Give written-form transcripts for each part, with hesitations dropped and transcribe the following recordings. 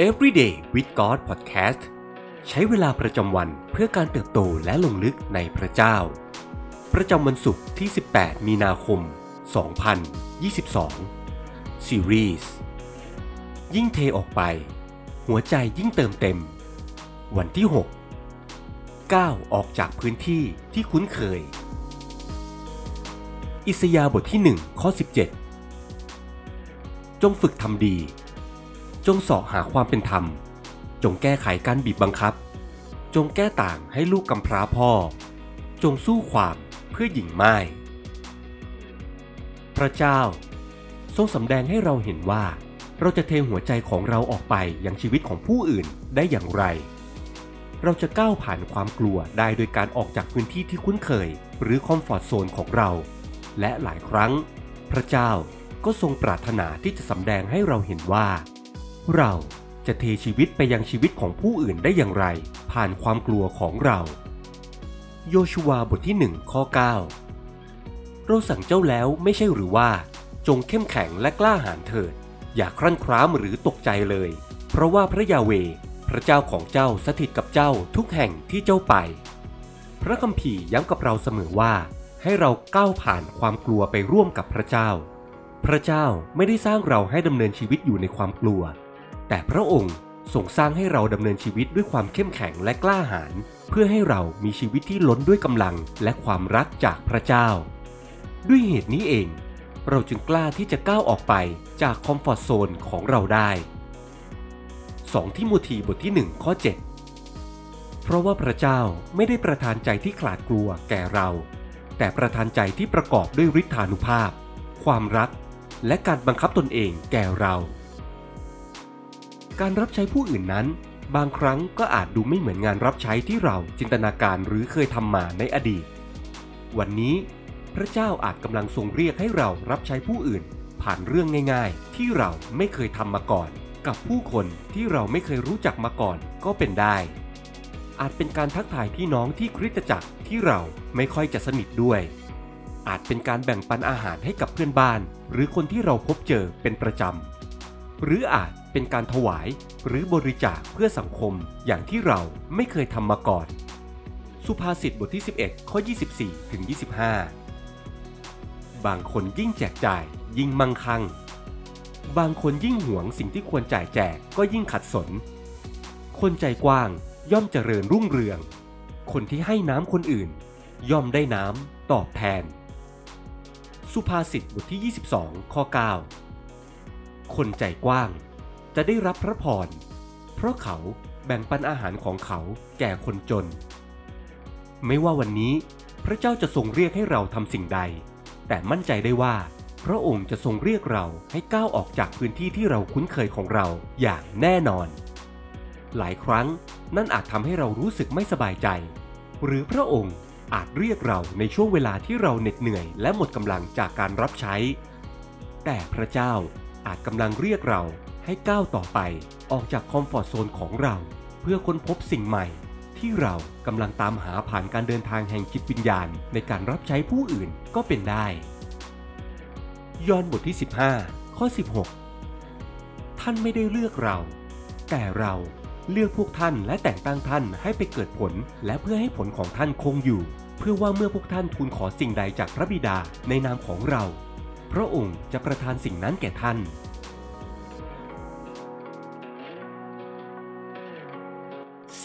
Everyday with God Podcast ใช้เวลาประจำวันเพื่อการเติบโตและลงลึกในพระเจ้าประจำวันศุกร์ที่18มีนาคม2022 Series ยิ่งเทออกไปหัวใจยิ่งเติมเต็มวันที่6ก้าวออกจากพื้นที่ที่คุ้นเคยอิสยาห์บทที่1ข้อ17จงฝึกทำดีจงเสาะหาความเป็นธรรมจงแก้ไขการบีบบังคับจงแก้ต่างให้ลูกกำพร้าพ่อจงสู้ความเพื่อหญิงม่ายพระเจ้าทรงสำแดงให้เราเห็นว่าเราจะเทหัวใจของเราออกไปยังชีวิตของผู้อื่นได้อย่างไรเราจะก้าวผ่านความกลัวได้โดยการออกจากพื้นที่ที่คุ้นเคยหรือคอมฟอร์ตโซนของเราและหลายครั้งพระเจ้าก็ทรงปรารถนาที่จะสำแดงให้เราเห็นว่าเราจะเทชีวิตไปยังชีวิตของผู้อื่นได้อย่างไรผ่านความกลัวของเราโยชูวาบทที่1ข้อ9เราสั่งเจ้าแล้วไม่ใช่หรือว่าจงเข้มแข็งและกล้าหาญเถิดอย่าครั่นคร้ามหรือตกใจเลยเพราะว่าพระยาห์เวห์พระเจ้าของเจ้าสถิตกับเจ้าทุกแห่งที่เจ้าไปพระคัมภีร์ย้ำกับเราเสมอว่าให้เราก้าวผ่านความกลัวไปร่วมกับพระเจ้าพระเจ้าไม่ได้สร้างเราให้ดำเนินชีวิตอยู่ในความกลัวแต่พระองค์ทรงสร้างให้เราดำเนินชีวิตด้วยความเข้มแข็งและกล้าหาญเพื่อให้เรามีชีวิตที่ล้นด้วยกำลังและความรักจากพระเจ้าด้วยเหตุนี้เองเราจึงกล้าที่จะก้าวออกไปจากคอมฟอร์ตโซนของเราได้2ทิโมธีบทที่1ข้อ7เพราะว่าพระเจ้าไม่ได้ประทานใจที่ขลาดกลัวแก่เราแต่ประทานใจที่ประกอบด้วยฤทธานุภาพความรักและการบังคับตนเองแก่เราการรับใช้ผู้อื่นนั้นบางครั้งก็อาจดูไม่เหมือนงานรับใช้ที่เราจินตนาการหรือเคยทำมาในอดีตวันนี้พระเจ้าอาจกำลังทรงเรียกให้เรารับใช้ผู้อื่นผ่านเรื่องง่ายๆที่เราไม่เคยทำมาก่อนกับผู้คนที่เราไม่เคยรู้จักมาก่อนก็เป็นได้อาจเป็นการทักทายพี่น้องที่คริสตจักรที่เราไม่ค่อยจะสนิทด้วยอาจเป็นการแบ่งปันอาหารให้กับเพื่อนบ้านหรือคนที่เราพบเจอเป็นประจำหรืออาจเป็นการถวายหรือบริจาคเพื่อสังคมอย่างที่เราไม่เคยทำมาก่อนสุภาษิตบทที่11ข้อ24ถึง25บางคนยิ่งแจกจ่ายยิ่งมั่งคั่งบางคนยิ่งหวงสิ่งที่ควรจ่ายแจกก็ยิ่งขัดสนคนใจกว้างย่อมเจริญรุ่งเรืองคนที่ให้น้ำคนอื่นย่อมได้น้ำตอบแทนสุภาษิตบทที่22ข้อ9คนใจกว้างจะได้รับพระพรเพราะเขาแบ่งปันอาหารของเขาแก่คนจนไม่ว่าวันนี้พระเจ้าจะทรงเรียกให้เราทำสิ่งใดแต่มั่นใจได้ว่าพระองค์จะทรงเรียกเราให้ก้าวออกจากพื้นที่ที่เราคุ้นเคยของเราอย่างแน่นอนหลายครั้งนั่นอาจทำให้เรารู้สึกไม่สบายใจหรือพระองค์อาจเรียกเราในช่วงเวลาที่เราเหน็ดเหนื่อยและหมดกำลังจากการรับใช้แต่พระเจ้าอาจกำลังเรียกเราให้ก้าวต่อไปออกจากคอมฟอร์ตโซนของเราเพื่อค้นพบสิ่งใหม่ที่เรากำลังตามหาผ่านการเดินทางแห่งจิตวิญญาณในการรับใช้ผู้อื่นก็เป็นได้ยอห์นบทที่15ข้อ16ท่านไม่ได้เลือกเราแต่เราเลือกพวกท่านและแต่งตั้งท่านให้ไปเกิดผลและเพื่อให้ผลของท่านคงอยู่เพื่อว่าเมื่อพวกท่านทูลขอสิ่งใดจากพระบิดาในนามของเราพระองค์จะประทานสิ่งนั้นแก่ท่าน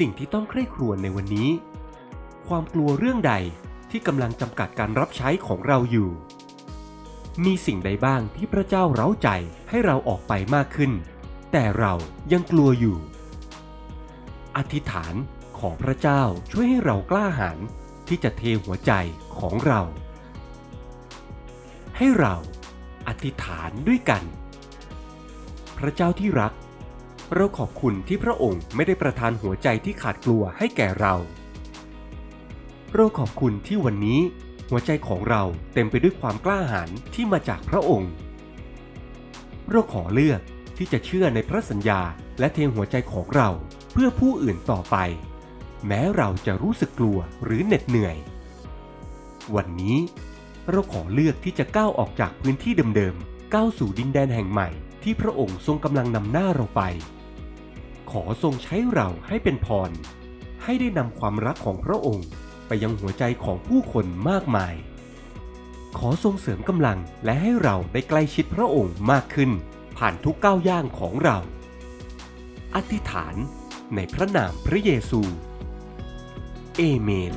สิ่งที่ต้องใคร่ครวญในวันนี้ความกลัวเรื่องใดที่กำลังจำกัดการรับใช้ของเราอยู่มีสิ่งใดบ้างที่พระเจ้าเร้าใจให้เราออกไปมากขึ้นแต่เรายังกลัวอยู่อธิษฐานขอพระเจ้าช่วยให้เรากล้าหาญที่จะเทหัวใจของเราให้เราอธิษฐานด้วยกันพระเจ้าที่รักเราขอบคุณที่พระองค์ไม่ได้ประทานหัวใจที่ขาดกลัวให้แก่เราเราขอบคุณที่วันนี้หัวใจของเราเต็มไปด้วยความกล้าหาญที่มาจากพระองค์เราขอเลือกที่จะเชื่อในพระสัญญาและเทหัวใจของเราเพื่อผู้อื่นต่อไปแม้เราจะรู้สึกกลัวหรือเหน็ดเหนื่อยวันนี้เราขอเลือกที่จะก้าวออกจากพื้นที่เดิมๆก้าวสู่ดินแดนแห่งใหม่ที่พระองค์ทรงกำลังนำหน้าเราไป ขอทรงใช้เราให้เป็นพรให้ได้นำความรักของพระองค์ไปยังหัวใจของผู้คนมากมายขอทรงเสริมกำลังและให้เราได้ใกล้ชิดพระองค์มากขึ้นผ่านทุกก้าวย่างของเราอธิษฐานในพระนามพระเยซูเอเมน